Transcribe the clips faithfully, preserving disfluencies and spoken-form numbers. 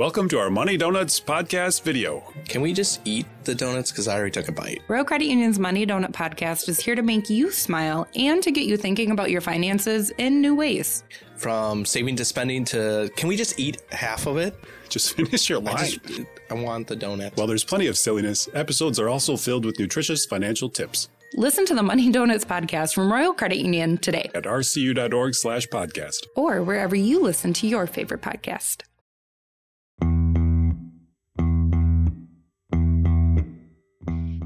Welcome to our Money Donuts podcast video. Can we just eat the donuts? Because I already took a bite. Royal Credit Union's Money Donut podcast is here to make you smile and to get you thinking about your finances in new ways. From saving to spending to, can we just eat half of it? Just finish your line. I, just, I want the donut. While there's plenty of silliness, episodes are also filled with nutritious financial tips. Listen to the Money Donuts podcast from Royal Credit Union today at rcu.org slash podcast or wherever you listen to your favorite podcast.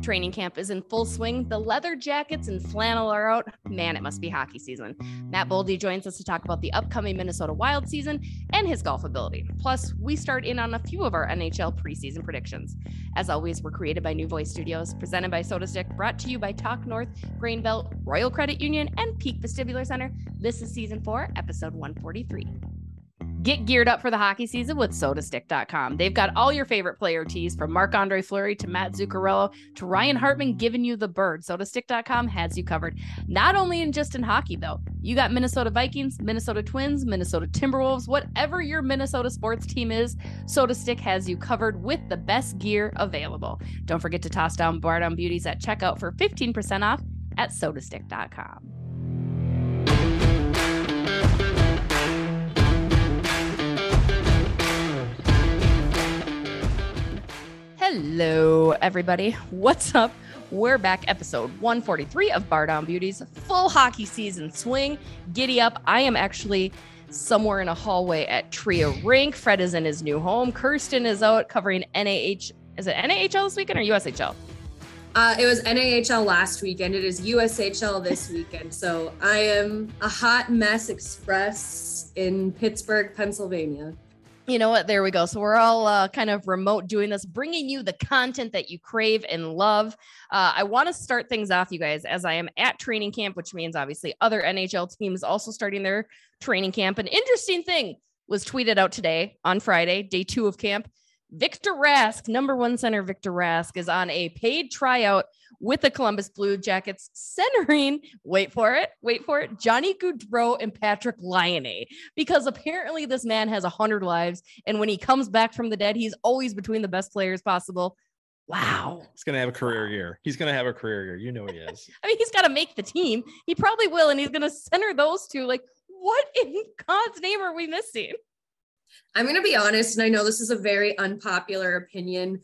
Training camp is in full swing. The leather jackets and flannel are out. Man, it must be hockey season. Matt Boldy joins us to talk about the upcoming Minnesota Wild season and his golf ability. Plus, we start in on a few of our N H L preseason predictions. As always, we're created by New Voice Studios, presented by SotaStick, brought to you by Talk North, Grain Belt, Royal Credit Union, and Peak Vestibular Center. This is Season four, Episode one forty-three. Get geared up for the hockey season with soda stick dot com. They've got all your favorite player tees from Marc-Andre Fleury to Matt Zuccarello to Ryan Hartman giving you the bird. soda stick dot com has you covered. Not only in just in hockey, though. You got Minnesota Vikings, Minnesota Twins, Minnesota Timberwolves, whatever your Minnesota sports team is, SodaStick has you covered with the best gear available. Don't forget to toss down Bardown Beauties at checkout for fifteen percent off at soda stick dot com. Hello, everybody. What's up? We're back. Episode one forty-three of Bardown Beauties. Full hockey season swing. Giddy up. I am actually somewhere in a hallway at Tria Rink. Fred is in his new home. Kirsten is out covering N A H. Is it N A H L this weekend or U S H L? Uh, it was N A H L last weekend. It is U S H L this weekend. So I am a hot mess express in Pittsburgh, Pennsylvania. You know what? There we go. So we're all uh, kind of remote doing this, bringing you the content that you crave and love. Uh, I want to start things off, you guys, as I am at training camp, which means obviously other N H L teams also starting their training camp. An interesting thing was tweeted out today on Friday, day two of camp. Victor Rask, number one center Victor Rask, is on a paid tryout with the Columbus Blue Jackets centering, wait for it, wait for it, Johnny Gaudreau and Patrick Laine, because apparently this man has one hundred lives, and when he comes back from the dead, he's always between the best players possible. Wow. He's going to have a career year. He's going to have a career year. You know he is. I mean, he's got to make the team. He probably will, and he's going to center those two. Like, what in God's name are we missing? I'm going to be honest, and I know this is a very unpopular opinion,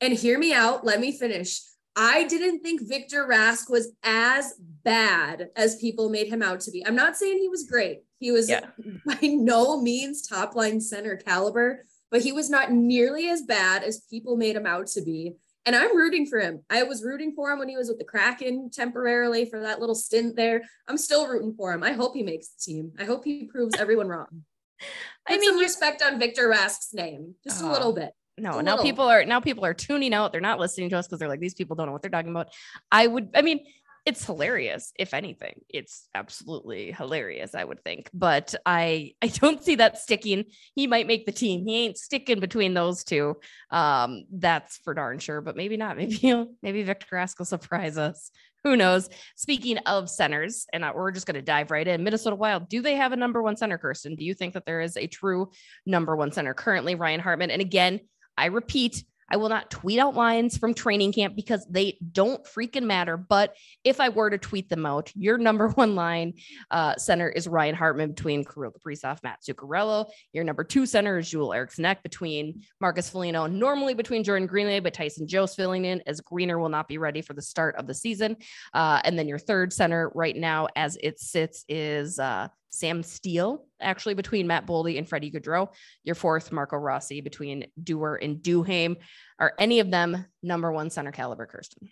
and hear me out. Let me finish. I didn't think Victor Rask was as bad as people made him out to be. I'm not saying he was great. He was yeah. by no means top line center caliber, but he was not nearly as bad as people made him out to be. And I'm rooting for him. I was rooting for him when he was with the Kraken temporarily for that little stint there. I'm still rooting for him. I hope he makes the team. I hope he proves everyone wrong. Put I mean, some respect on Victor Rask's name, just uh, a little bit. No, now people are now people are tuning out. They're not listening to us because they're like, these people don't know what they're talking about. I would, I mean, it's hilarious. If anything, it's absolutely hilarious, I would think. But I, I don't see that sticking. He might make the team. He ain't sticking between those two. Um, that's for darn sure. But maybe not. Maybe you know, maybe Victor Rask will surprise us. Who knows? Speaking of centers, and we're just going to dive right in. Minnesota Wild, do they have a number one center, Kirsten? Do you think that there is a true number one center? Currently, Ryan Hartman. And again, I repeat, I will not tweet out lines from training camp because they don't freaking matter. But if I were to tweet them out, your number one line uh, center is Ryan Hartman between Kirill Kaprizov, Matt Zuccarello. Your number two center is Joel Eriksson Ek between Marcus Foligno, normally between Jordan Greenway, but Tyson Jost filling in as Greener will not be ready for the start of the season. Uh, and then your third center right now as it sits is uh, Sam Steele, actually between Matt Boldy and Freddy Gaudreau. Your fourth, Marco Rossi between Dewar and Duham. Are any of them number one center caliber, Kirsten?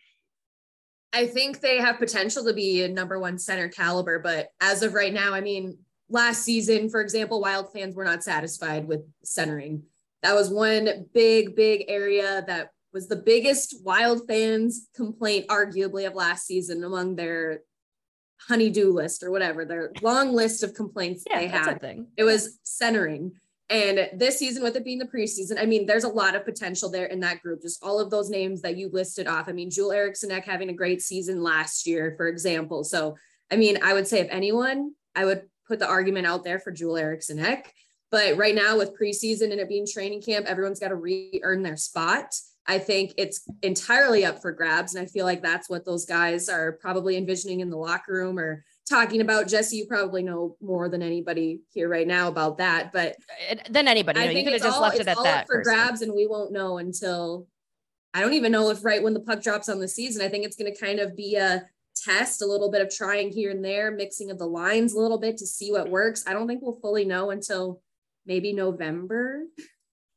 I think they have potential to be a number one center caliber, but as of right now, I mean, last season, for example, Wild fans were not satisfied with centering. That was one big, big area that was the biggest Wild fans complaint, arguably, of last season among their honeydew list or whatever, their long list of complaints yeah, they had. It was centering. And this season, with it being the preseason, I mean, there's a lot of potential there in that group. Just all of those names that you listed off. I mean, Joel Eriksson Ek having a great season last year, for example. So, I mean, I would say if anyone, I would put the argument out there for Joel Eriksson Ek. But right now with preseason and it being training camp, everyone's got to re-earn their spot. I think it's entirely up for grabs. And I feel like that's what those guys are probably envisioning in the locker room or talking about. Jesse, you probably know more than anybody here right now about that, but than anybody. I no, think you could have just all, left it at all that up for person. grabs, and we won't know until, I don't even know if right when the puck drops on the season. I think it's going to kind of be a test, a little bit of trying here and there, mixing of the lines a little bit to see what works. I don't think we'll fully know until maybe November.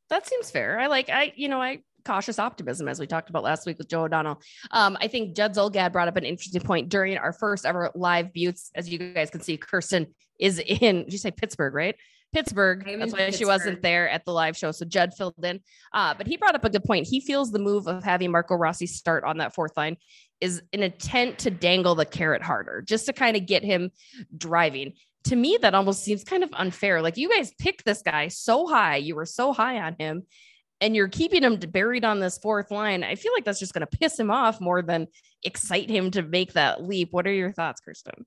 That seems fair. I like, I, you know, I, cautious optimism, as we talked about last week with Joe O'Donnell. Um, I think Judd Zolgad brought up an interesting point during our first ever live Buttes. As you guys can see, Kirsten is in, did you say Pittsburgh, right? Pittsburgh. That's why Pittsburgh. She wasn't there at the live show. So Judd filled in, uh, but he brought up a good point. He feels the move of having Marco Rossi start on that fourth line is an attempt to dangle the carrot harder, just to kind of get him driving. To me, that almost seems kind of unfair. Like, you guys picked this guy so high, you were so high on him, and you're keeping him buried on this fourth line. I feel like that's just going to piss him off more than excite him to make that leap. What are your thoughts, Kirsten?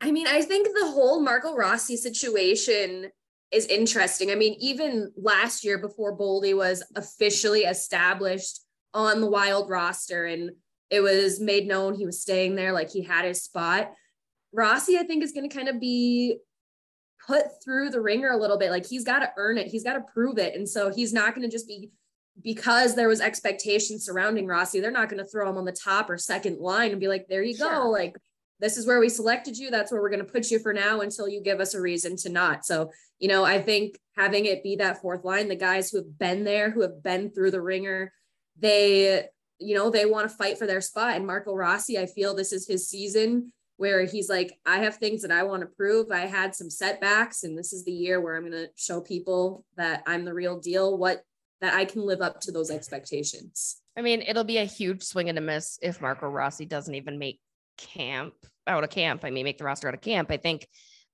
I mean, I think the whole Marco Rossi situation is interesting. I mean, even last year before Boldy was officially established on the Wild roster and it was made known he was staying there, like he had his spot, Rossi, I think, is going to kind of be put through the ringer a little bit. Like, he's got to earn it. He's got to prove it. And so he's not going to just be, because there was expectations surrounding Rossi, they're not going to throw him on the top or second line and be like, there you go. Sure. Like, this is where we selected you. That's where we're going to put you for now until you give us a reason to not. So, you know, I think having it be that fourth line, the guys who have been there, who have been through the ringer, they, you know, they want to fight for their spot. And Marco Rossi, I feel this is his season where he's like, I have things that I want to prove. I had some setbacks, and this is the year where I'm going to show people that I'm the real deal, what, that I can live up to those expectations. I mean, it'll be a huge swing and a miss if Marco Rossi doesn't even make camp out of camp. I mean, make the roster out of camp. I think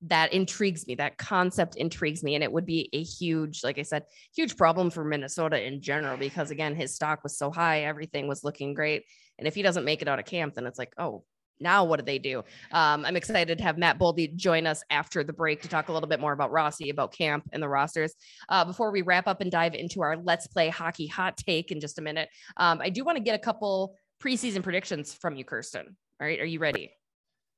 that intrigues me. That concept intrigues me. And it would be a huge, like I said, huge problem for Minnesota in general, because again, his stock was so high, everything was looking great. And if he doesn't make it out of camp, then it's like, oh, now what do they do? Um, I'm excited to have Matt Boldy join us after the break to talk a little bit more about Rossi, about camp and the rosters. Uh, before we wrap up and dive into our Let's Play Hockey hot take in just a minute, um, I do want to get a couple preseason predictions from you, Kirsten. All right, are you ready?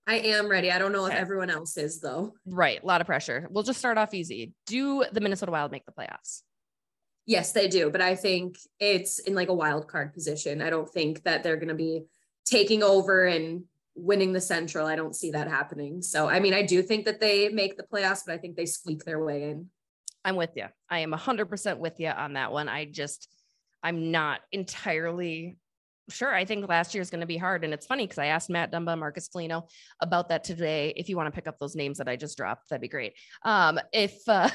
I am ready. I don't know if everyone else is, though. Right, a lot of pressure. We'll just start off easy. Do the Minnesota Wild make the playoffs? Yes, they do, but I think it's in like a wild card position. I don't think that they're going to be taking over and winning the Central. I don't see that happening. So, I mean, I do think that they make the playoffs, but I think they squeak their way in. I'm with you. I am one hundred percent with you on that one. I just, I'm not entirely sure. I think last year is going to be hard. And it's funny because I asked Matt Dumba, Marcus Foligno about that today. If you want to pick up those names that I just dropped, that'd be great. Um, if uh,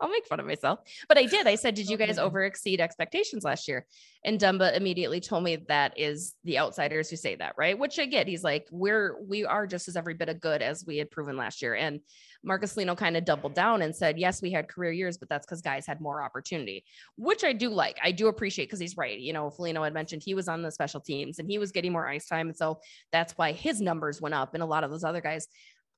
I'll make fun of myself, but I did. I said, did you guys over exceed expectations last year? And Dumba immediately told me that is the outsiders who say that, right? Which I get. He's like, we're, we are just as every bit of good as we had proven last year. And Marcus Foligno kind of doubled down and said, yes, we had career years, but that's because guys had more opportunity, which I do like. I do appreciate, because he's right. You know, Foligno had mentioned he was on the special teams and he was getting more ice time. And so that's why his numbers went up. And a lot of those other guys,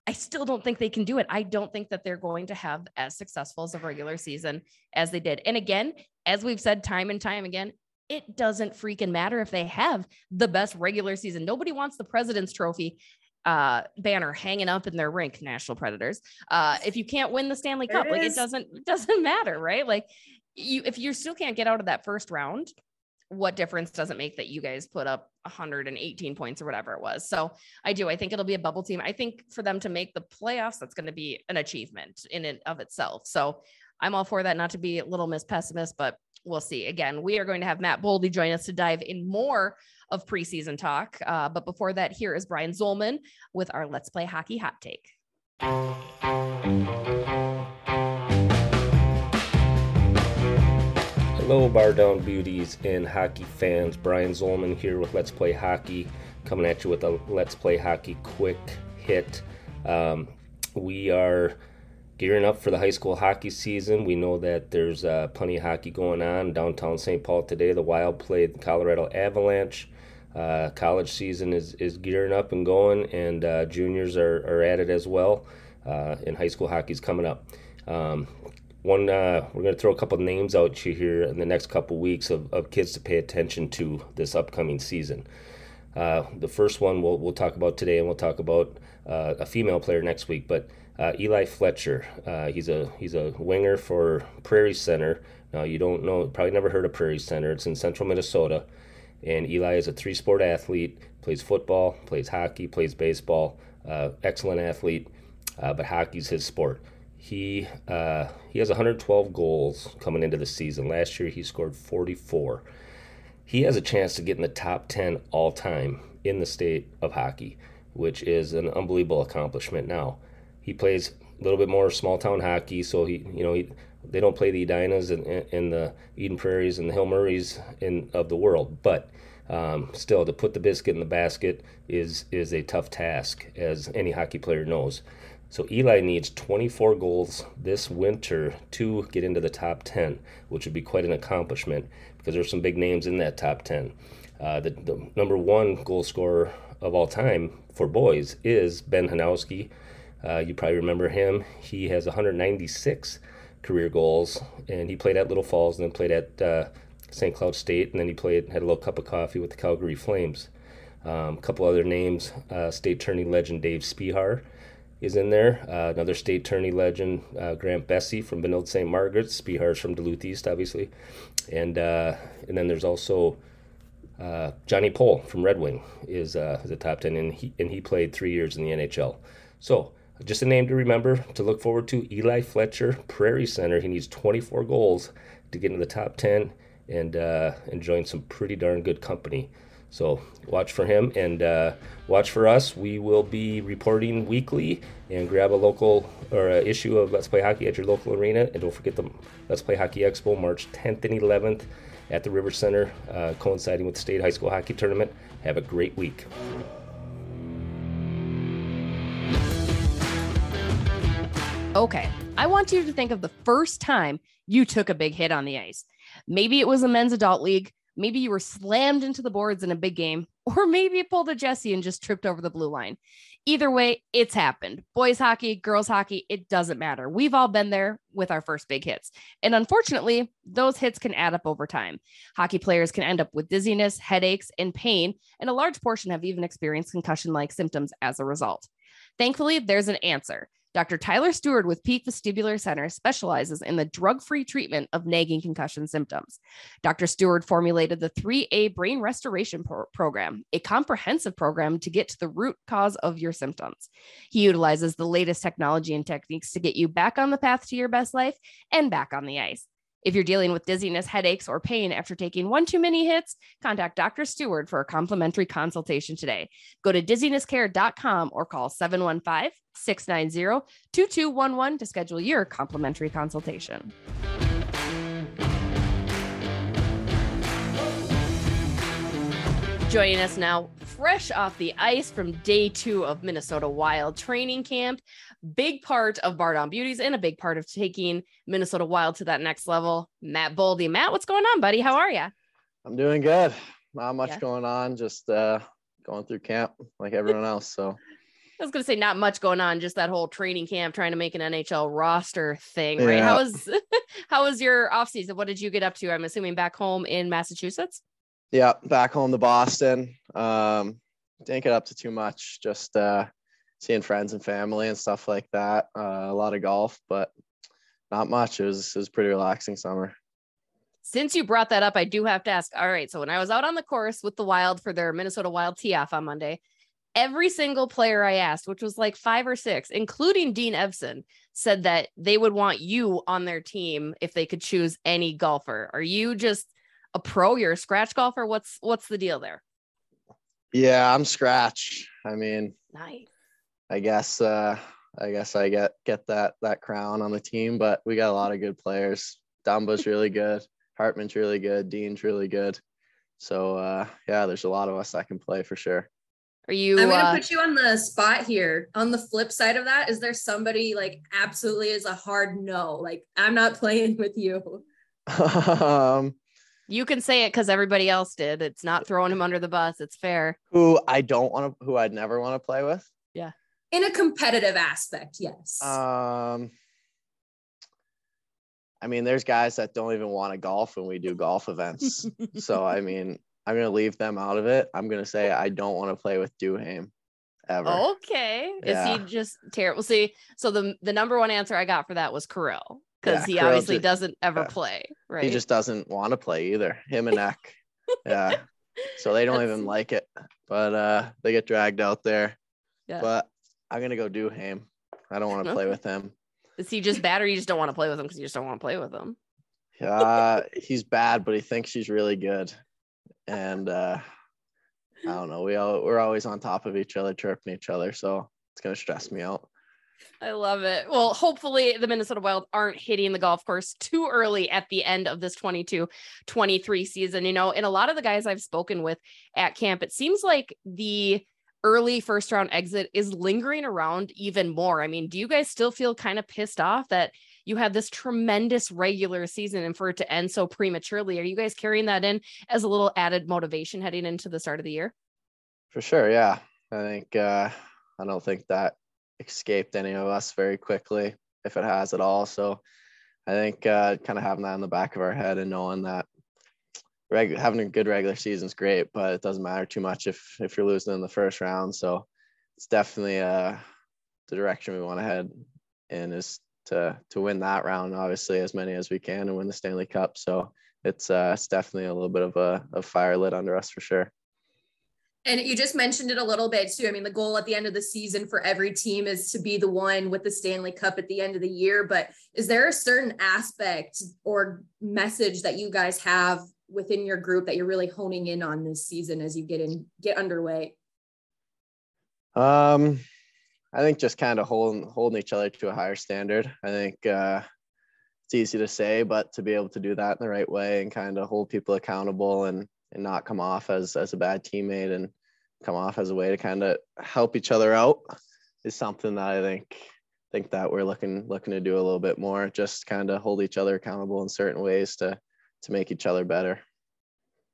I still don't think they can do it. I don't think that they're going to have as successful as a regular season as they did. And again, as we've said time and time again, it doesn't freaking matter if they have the best regular season. Nobody wants the President's Trophy uh, banner hanging up in their rink, National Predators. Uh, if you can't win the Stanley Cup, like it doesn't, it doesn't matter, right? Like you, if you still can't get out of that first round, what difference does it make that you guys put up one hundred eighteen points or whatever it was? So I do, I think it'll be a bubble team. I think for them to make the playoffs, that's going to be an achievement in and of itself. So I'm all for that, not to be a little Miss Pessimist, but we'll see. Again, we are going to have Matt Boldy join us to dive in more of preseason talk. Uh, but before that, here is Brian Zolman with our Let's Play Hockey hot take. Hello, Bardown Beauties and hockey fans. Brian Zolman here with Let's Play Hockey, coming at you with a Let's Play Hockey quick hit. Um, we are gearing up for the high school hockey season. We know that there's uh, plenty of hockey going on. Downtown Saint Paul today, the Wild played the Colorado Avalanche. Uh, college season is, is gearing up and going, and uh, juniors are, are at it as well, uh, and high school hockey's coming up. Um, one, uh, we're going to throw a couple names out here in the next couple weeks of, of kids to pay attention to this upcoming season. Uh, the first one we'll we'll talk about today, and we'll talk about uh, a female player next week. But uh, Eli Fletcher, uh, he's a he's a winger for Prairie Center. Now you don't know, probably never heard of Prairie Center. It's in central Minnesota, and Eli is a three-sport athlete. Plays football, plays hockey, plays baseball. Uh, excellent athlete, uh, but hockey's his sport. He uh, he has one hundred twelve goals coming into the season. Last year he scored forty-four. He has a chance to get in the top ten all time in the state of hockey, which is an unbelievable accomplishment. Now, he plays a little bit more small town hockey, so he, you know, he, they don't play the Edinas and, and the Eden Prairies and the Hill Murrays in of the world, but um, still, to put the biscuit in the basket is is a tough task, as any hockey player knows. So Eli needs twenty-four goals this winter to get into the top ten, which would be quite an accomplishment because there's some big names in that top ten. Uh, the, the number one goal scorer of all time for boys is Ben Hanowski. Uh, you probably remember him. He has one hundred ninety-six career goals, and he played at Little Falls and then played at uh, Saint Cloud State, and then he played had a little cup of coffee with the Calgary Flames. Um, a couple other names, uh, state attorney legend Dave Spihar is in there. Uh, another state attorney legend, uh, Grant Bessie from Benilde Saint Margaret's. Spihar's from Duluth East, obviously. And uh, and then there's also uh, Johnny Pohl from Red Wing is uh, the top ten, and he, and he played three years in the N H L. So just a name to remember, to look forward to, Eli Fletcher, Prairie Center. He needs twenty-four goals to get into the top ten and uh, and join some pretty darn good company. So watch for him and uh, watch for us. We will be reporting weekly, and grab a local or an issue of Let's Play Hockey at your local arena. And don't forget the Let's Play Hockey Expo, March tenth and eleventh at the River Center, uh, coinciding with the State High School Hockey Tournament. Have a great week. Okay, I want you to think of the first time you took a big hit on the ice. Maybe it was a men's adult league. Maybe you were slammed into the boards in a big game, or maybe you pulled a Jesse and just tripped over the blue line. Either way, it's happened. Boys hockey, girls hockey, it doesn't matter. We've all been there with our first big hits. And unfortunately, those hits can add up over time. Hockey players can end up with dizziness, headaches, and pain, and a large portion have even experienced concussion-like symptoms as a result. Thankfully, there's an answer. Doctor Tyler Stewart with Peak Vestibular Center specializes in the drug-free treatment of nagging concussion symptoms. Doctor Stewart formulated the three A Brain Restoration Pro- Program, a comprehensive program to get to the root cause of your symptoms. He utilizes the latest technology and techniques to get you back on the path to your best life and back on the ice. If you're dealing with dizziness, headaches, or pain after taking one too many hits, contact Doctor Stewart for a complimentary consultation today. Go to dizziness care dot com or call seven one five, six nine zero, two two one one to schedule your complimentary consultation. Joining us now, fresh off the ice from day two of Minnesota Wild training camp, big part of Bardown Beauties and a big part of taking Minnesota Wild to that next level, Matt Boldy. Matt, what's going on, buddy? How are you? I'm doing good. Not much yeah. going on, just uh, going through camp like everyone else. So I was going to say not much going on, just that whole training camp, trying to make an N H L roster thing, right? Yeah. How was, how was your offseason? What did you get up to? I'm assuming back home in Massachusetts? Yeah, back home to Boston. Um, didn't get up to too much, just uh, seeing friends and family and stuff like that. Uh, a lot of golf, but not much. It was, it was a pretty relaxing summer. Since you brought that up, I do have to ask. All right, so when I was out on the course with the Wild for their Minnesota Wild tee-off on Monday, every single player I asked, which was like five or six, including Dean Evson, said that they would want you on their team if they could choose any golfer. Are you just a pro? You're a scratch golfer? What's what's the deal there? Yeah, I'm scratch. I mean, nice. I guess uh I guess I get get that that crown on the team, but we got a lot of good players. Dumba's really good, Hartman's really good, Dean's really good. So uh yeah, there's a lot of us that can play for sure. Are you I'm gonna uh, put you on the spot here. On the flip side of that, is there somebody like absolutely is a hard no? Like, I'm not playing with you. um You can say it because everybody else did. It's not throwing him under the bus. It's fair. Who I don't want to, who I'd never want to play with. Yeah. In a competitive aspect. Yes. Um, I mean, there's guys that don't even want to golf when we do golf events. So, I mean, I'm going to leave them out of it. I'm going to say I don't want to play with Duhaime ever. Okay. Yeah. Is he just terrible? See, so the the number one answer I got for that was Kirill, because yeah, he Kirill obviously just, doesn't ever yeah. play, right? He just doesn't want to play either. Him and Ek. Yeah. So they don't That's... even like it, but uh, they get dragged out there. Yeah. But I'm going to go Duhaime. I don't want to play with him. Is he just bad, or you just don't want to play with him because you just don't want to play with him? Uh, he's bad, but he thinks he's really good. And uh, I don't know. We all, we're always on top of each other, chirping each other. So it's going to stress me out. I love it. Well, hopefully the Minnesota Wild aren't hitting the golf course too early at the end of this twenty-two twenty-three season. You know, and a lot of the guys I've spoken with at camp, it seems like the early first round exit is lingering around even more. I mean, do you guys still feel kind of pissed off that you had this tremendous regular season and for it to end so prematurely? Are you guys carrying that in as a little added motivation heading into the start of the year? For sure. Yeah. I think, uh, I don't think that escaped any of us very quickly, if it has at all. So I think, uh, kind of having that in the back of our head and knowing that Reg- having a good regular season is great, but it doesn't matter too much if if you're losing in the first round. So it's definitely uh, the direction we want to head in is to to win that round, obviously, as many as we can and win the Stanley Cup. So it's uh, it's definitely a little bit of a, a fire lit under us for sure. And you just mentioned it a little bit too. I mean, the goal at the end of the season for every team is to be the one with the Stanley Cup at the end of the year. But is there a certain aspect or message that you guys have within your group that you're really honing in on this season as you get in, get underway? Um, I think just kind of holding, holding each other to a higher standard. I think uh, it's easy to say, but to be able to do that in the right way and kind of hold people accountable and, and not come off as, as a bad teammate and come off as a way to kind of help each other out is something that I think, think that we're looking, looking to do a little bit more, just kind of hold each other accountable in certain ways to, to make each other better.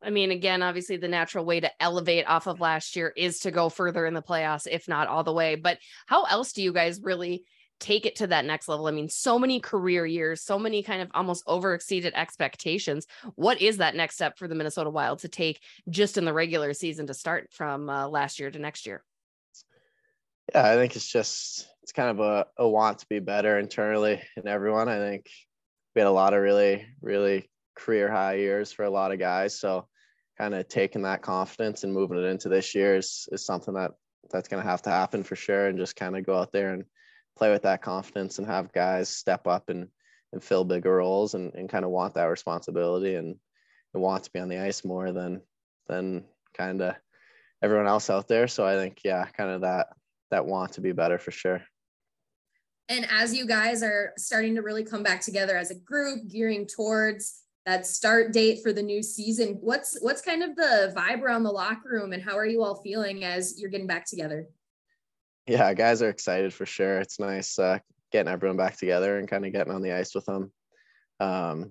I mean, again, obviously the natural way to elevate off of last year is to go further in the playoffs, if not all the way. But how else do you guys really take it to that next level? I mean, so many career years, so many kind of almost over exceeded expectations. What is that next step for the Minnesota Wild to take just in the regular season to start from uh, last year to next year? Yeah, I think it's just, it's kind of a, a want to be better internally in everyone. I think we had a lot of really, really career high years for a lot of guys, so kind of taking that confidence and moving it into this year is, is something that that's going to have to happen for sure, and just kind of go out there and play with that confidence and have guys step up and and fill bigger roles and, and kind of want that responsibility and, and want to be on the ice more than than kind of everyone else out there. So I think yeah kind of that that want to be better for sure. And as you guys are starting to really come back together as a group, gearing towards that start date for the new season, What's what's kind of the vibe around the locker room, and how are you all feeling as you're getting back together? Yeah, guys are excited for sure. It's nice uh, getting everyone back together and kind of getting on the ice with them. Um,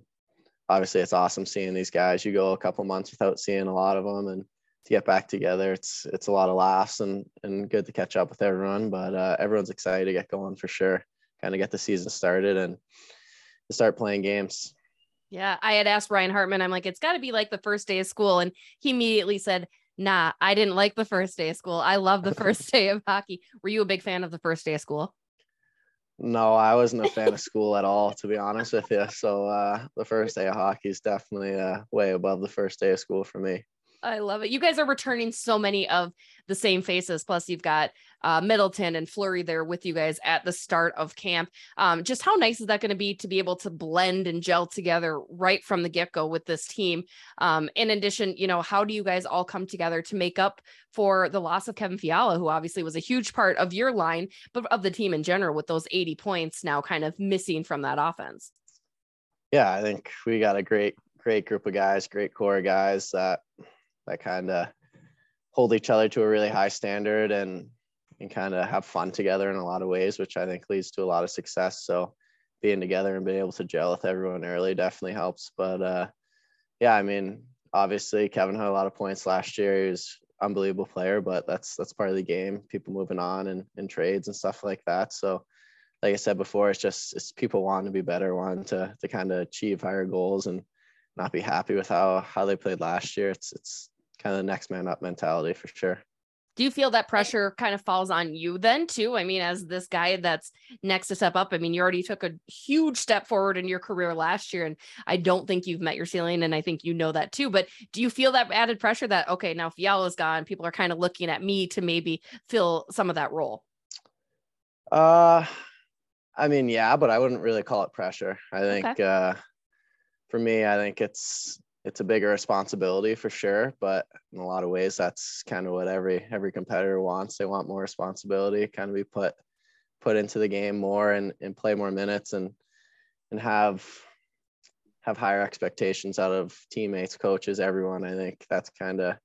obviously, it's awesome seeing these guys. You go a couple months without seeing a lot of them, and to get back together, it's it's a lot of laughs and and good to catch up with everyone. But uh, everyone's excited to get going for sure. Kind of get the season started and start playing games. Yeah, I had asked Ryan Hartman, I'm like, it's got to be like the first day of school. And he immediately said, nah, I didn't like the first day of school. I love the first day of hockey. Were you a big fan of the first day of school? No, I wasn't a fan of school at all, to be honest with you. So uh, the first day of hockey is definitely uh, way above the first day of school for me. I love it. You guys are returning so many of the same faces. Plus you've got uh, Middleton and Fleury there with you guys at the start of camp. Um, just how nice is that going to be to be able to blend and gel together right from the get-go with this team? Um, in addition, you know, how do you guys all come together to make up for the loss of Kevin Fiala, who obviously was a huge part of your line, but of the team in general, with those eighty points now kind of missing from that offense? Yeah, I think we got a great, great group of guys, great core of guys that, that kind of hold each other to a really high standard and and kind of have fun together in a lot of ways, which I think leads to a lot of success. So being together and being able to gel with everyone early definitely helps. But uh, yeah, I mean, obviously Kevin had a lot of points last year. He was an unbelievable player, but that's that's part of the game. People moving on and, and trades and stuff like that. So like I said before, it's just it's people wanting to be better, wanting to to kind of achieve higher goals and not be happy with how how they played last year. It's it's kind of the next man up mentality for sure. Do you feel that pressure kind of falls on you then too? I mean, as this guy that's next to step up, I mean, you already took a huge step forward in your career last year, and I don't think you've met your ceiling. And I think you know that too, but do you feel that added pressure that, okay, now Fiala's gone, people are kind of looking at me to maybe fill some of that role? Uh, I mean, yeah, but I wouldn't really call it pressure. I think, okay. uh, for me, I think it's, it's a bigger responsibility for sure, but in a lot of ways, that's kind of what every, every competitor wants. They want more responsibility, kind of be put, put into the game more and, and play more minutes and, and have, have higher expectations out of teammates, coaches, everyone. I think that's kind of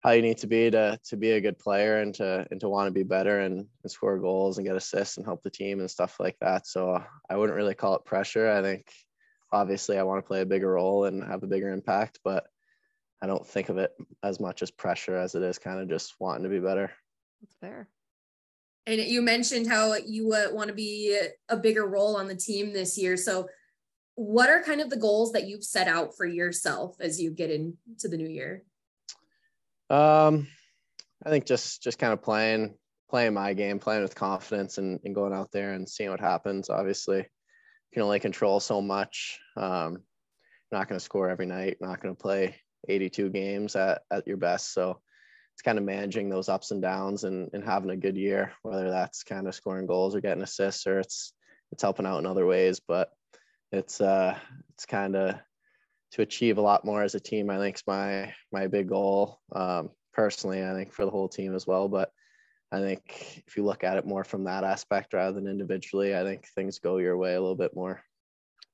how you need to be to, to be a good player and to, and to want to be better and, and score goals and get assists and help the team and stuff like that. So I wouldn't really call it pressure. I think, obviously, I want to play a bigger role and have a bigger impact, but I don't think of it as much as pressure as it is kind of just wanting to be better. That's fair. And you mentioned how you uh, want to be a bigger role on the team this year. So what are kind of the goals that you've set out for yourself as you get into the new year? Um, I think just, just kind of playing, playing my game, playing with confidence and, and going out there and seeing what happens. Obviously, can only control so much. Um, not going to score every night, not going to play eighty-two games at, at your best. So it's kind of managing those ups and downs and, and having a good year, whether that's kind of scoring goals or getting assists or it's, it's helping out in other ways, but it's, uh, it's kind of to achieve a lot more as a team, I think is my, my big goal. Um, personally, I think for the whole team as well, but I think if you look at it more from that aspect rather than individually, I think things go your way a little bit more.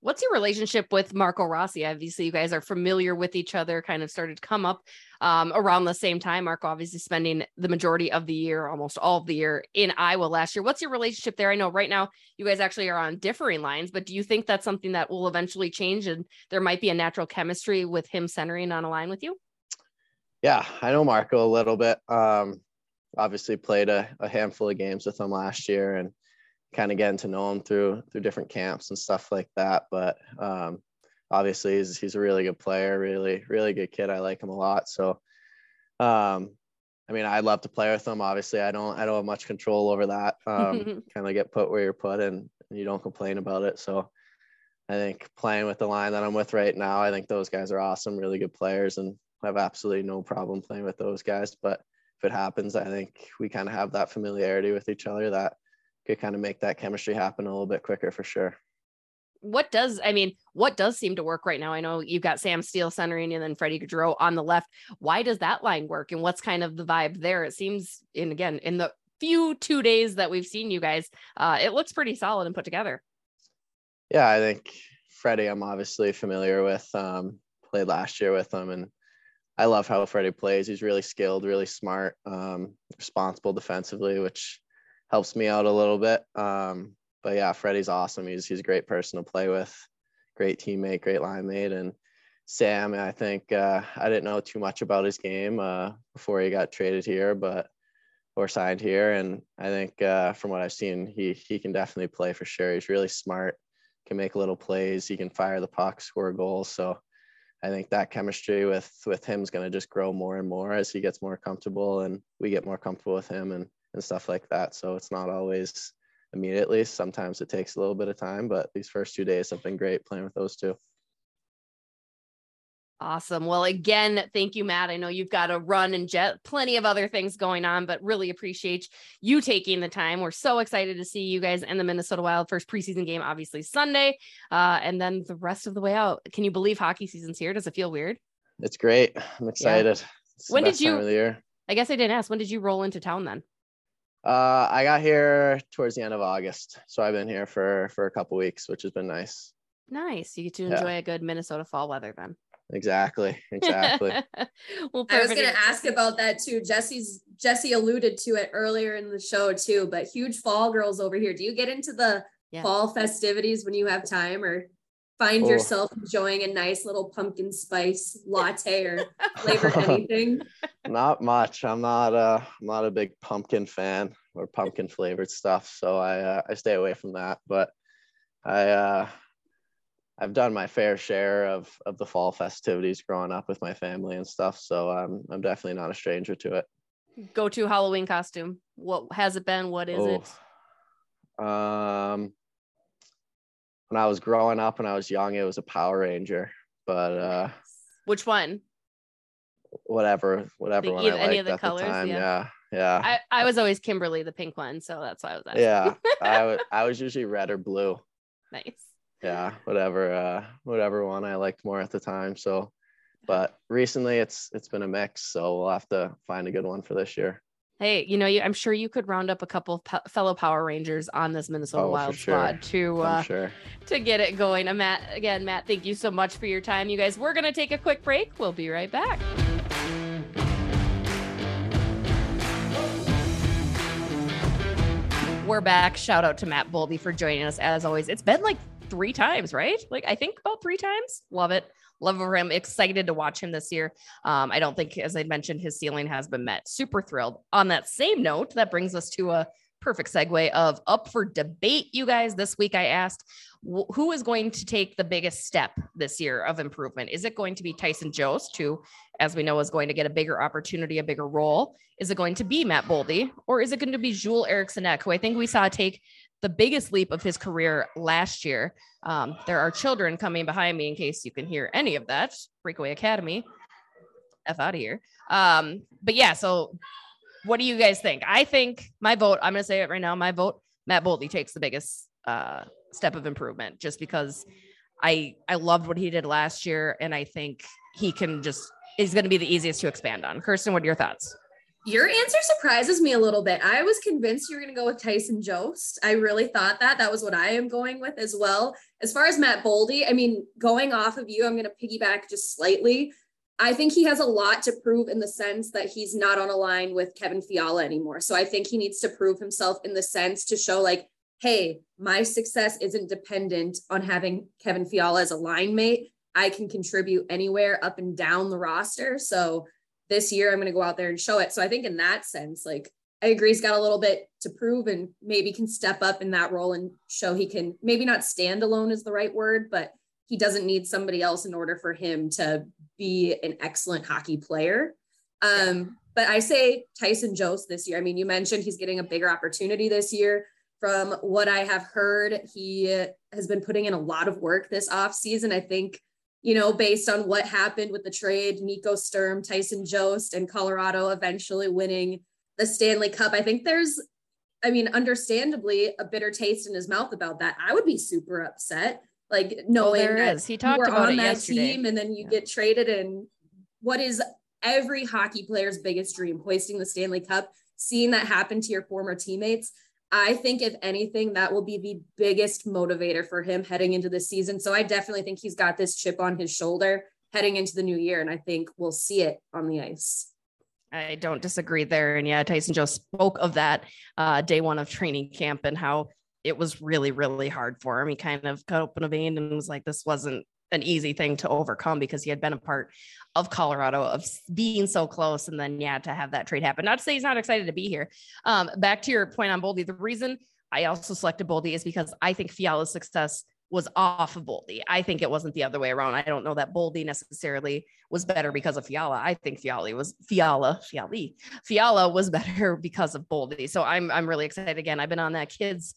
What's your relationship with Marco Rossi? Obviously, you guys are familiar with each other, kind of started to come up um, around the same time. Marco obviously spending the majority of the year, almost all of the year in Iowa last year. What's your relationship there? I know right now you guys actually are on differing lines, but do you think that's something that will eventually change and there might be a natural chemistry with him centering on a line with you? Yeah, I know Marco a little bit. Um, obviously played a, a handful of games with him last year and kind of getting to know him through through different camps and stuff like that. But um, obviously he's, he's a really good player, really, really good kid. I like him a lot. So, um, I mean, I'd love to play with him. Obviously I don't, I don't have much control over that. Um, kind of get put where you're put and, and you don't complain about it. So I think playing with the line that I'm with right now, I think those guys are awesome, really good players, and I have absolutely no problem playing with those guys. But if it happens, I think we kind of have that familiarity with each other that could kind of make that chemistry happen a little bit quicker for sure. What does, I mean, what does seem to work right now? I know you've got Sam Steele centering and then Freddy Gaudreau on the left. Why does that line work and what's kind of the vibe there? It seems, and again, in the few two days that we've seen you guys, uh, it looks pretty solid and put together. Yeah, I think Freddy, I'm obviously familiar with, um, played last year with him, and I love how Freddie plays. He's really skilled, really smart, um, responsible defensively, which helps me out a little bit. Um, but yeah, Freddie's awesome. He's, he's a great person to play with, great teammate, great line mate. And Sam, I think uh, I didn't know too much about his game uh, before he got traded here, but or signed here. And I think uh, from what I've seen, he, he can definitely play for sure. He's really smart, can make little plays. He can fire the puck, score goals. So I think that chemistry with, with him is going to just grow more and more as he gets more comfortable and we get more comfortable with him and, and stuff like that. So it's not always immediately. Sometimes it takes a little bit of time, but these first two days have been great playing with those two. Awesome. Well, again, thank you, Matt. I know you've got a run and jet, plenty of other things going on, but really appreciate you taking the time. We're so excited to see you guys in the Minnesota Wild. First preseason game, obviously Sunday, uh, and then the rest of the way out. Can you believe hockey season's here? Does it feel weird? It's great. I'm excited. Yeah. It's when the best did you, time of the year. I guess I didn't ask, when did you roll into town then? Uh, I got here towards the end of August. So I've been here for, for a couple weeks, which has been nice. Nice. You get to enjoy yeah. a good Minnesota fall weather then. Exactly. Exactly. Well, I was going to ask about that too. Jesse's Jesse alluded to it earlier in the show too, but huge fall girls over here. Do you get into the yeah. fall festivities when you have time, or find oh. yourself enjoying a nice little pumpkin spice latte or flavored anything? Not much. I'm not uh I'm not a big pumpkin fan or pumpkin flavored stuff, so I uh, I stay away from that. But I uh I've done my fair share of of the fall festivities growing up with my family and stuff, so I'm I'm definitely not a stranger to it. Go-to Halloween costume? What has it been? What is oh. it? Um, when I was growing up, when I was young, it was a Power Ranger. But uh, which one? Whatever, whatever the, one I any liked of the at colors, the time. Yeah, yeah. yeah. I, I was always Kimberly, the pink one, so that's why I was asking. Yeah, I, w- I was usually red or blue. Nice. Yeah, whatever, uh, whatever one I liked more at the time. So, but recently it's it's been a mix, so we'll have to find a good one for this year. Hey, you know, you, I'm sure you could round up a couple of po- fellow Power Rangers on this Minnesota oh, Wild sure. squad to uh, sure. to get it going. Uh, Matt, again, Matt, thank you so much for your time. You guys, we're going to take a quick break. We'll be right back. We're back. Shout out to Matt Boldy for joining us. As always, it's been like three times, right? Like I think about three times. Love it. Love over him. Excited to watch him this year. Um, I don't think, as I mentioned, his ceiling has been met. Super thrilled. On that same note, that brings us to a perfect segue of Up for Debate, you guys. This week I asked, wh- who is going to take the biggest step this year of improvement? Is it going to be Tyson Jost, who, as we know, is going to get a bigger opportunity, a bigger role? Is it going to be Matt Boldy? Or is it going to be Joel Eriksson Ek, who I think we saw take the biggest leap of his career last year? Um, there are children coming behind me in case you can hear any of that. Breakaway Academy. F out of here. Um, but yeah, so what do you guys think? I think my vote, I'm going to say it right now, my vote, Matt Boldy takes the biggest uh, step of improvement, just because I, I loved what he did last year. And I think he can just, is going to be the easiest to expand on. Kirsten, what are your thoughts? Your answer surprises me a little bit. I was convinced you were going to go with Tyson Jost. I really thought that. That was what I am going with as well. As far as Matt Boldy, I mean, going off of you, I'm going to piggyback just slightly. I think he has a lot to prove in the sense that he's not on a line with Kevin Fiala anymore. So I think he needs to prove himself in the sense to show like, hey, my success isn't dependent on having Kevin Fiala as a line mate. I can contribute anywhere up and down the roster. So this year, I'm going to go out there and show it. So I think in that sense, like, I agree, he's got a little bit to prove and maybe can step up in that role and show he can, maybe not stand alone is the right word, but he doesn't need somebody else in order for him to be an excellent hockey player. Um, yeah. But I say Tyson Jost this year. I mean, you mentioned he's getting a bigger opportunity this year. From what I have heard, he has been putting in a lot of work this offseason. I think, you know, based on what happened with the trade, Nico Sturm, Tyson Jost, and Colorado eventually winning the Stanley Cup, I think there's, I mean, understandably, a bitter taste in his mouth about that. I would be super upset, like knowing oh, that he talked about on it that yesterday. Team, and then you yeah. get traded. And what is every hockey player's biggest dream, hoisting the Stanley Cup, seeing that happen to your former teammates. I think, if anything, that will be the biggest motivator for him heading into the season. So I definitely think he's got this chip on his shoulder heading into the new year, and I think we'll see it on the ice. I don't disagree there. And yeah, Tyson Jost spoke of that uh, day one of training camp and how it was really, really hard for him. He kind of cut open a vein and was like, this wasn't an easy thing to overcome because he had been a part of Colorado, of being so close. And then, yeah, to have that trade happen, not to say he's not excited to be here. Um, back to your point on Boldy. The reason I also selected Boldy is because I think Fiala's success was off of Boldy. I think it wasn't the other way around. I don't know that Boldy necessarily was better because of Fiala. I think Fiala was Fiala, Fiala, Fiala was better because of Boldy. So I'm, I'm really excited. Again, I've been on that kids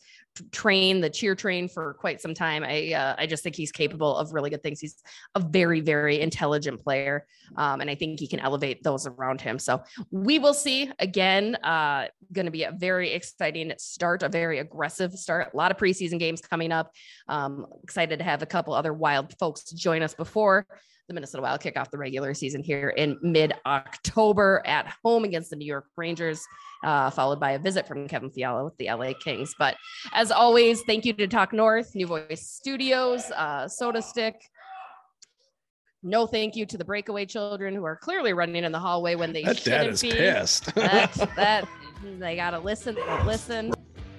train, the cheer train for quite some time. I, uh, I just think he's capable of really good things. He's a very, very intelligent player. Um, and I think he can elevate those around him. So we will see. Again, uh, going to be a very exciting start, a very aggressive start, a lot of preseason games coming up. Um, excited to have a couple other Wild folks join us before the Minnesota Wild kick off the regular season here in mid-October at home against the New York Rangers, uh, followed by a visit from Kevin Fiala with the L A Kings. But as always, thank you to Talk North, New Voice Studios, uh, SotaStick. No thank you to the breakaway children who are clearly running in the hallway when they that shouldn't dad is be. Pissed. that that they gotta listen, they don't listen.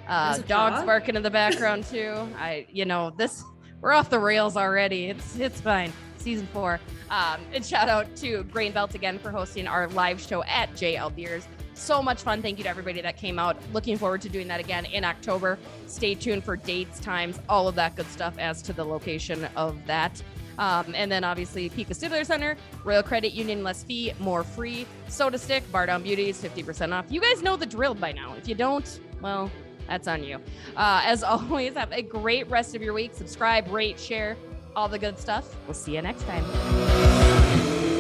Uh, dogs dog? barking in the background too. I, you know, this. we're off the rails already. It's it's fine. Season four. Um, and shout out to Grain Belt again for hosting our live show at J L Beers. So much fun. Thank you to everybody that came out. Looking forward to doing that again in October. Stay tuned for dates, times, all of that good stuff as to the location of that. Um, and then obviously Peak Vestibular Center, Royal Credit Union, less fee, more free. SotaStick, Bardown Beauties, fifty percent off. You guys know the drill by now. If you don't, well, that's on you. Uh, as always, have a great rest of your week. Subscribe, rate, share, all the good stuff. We'll see you next time.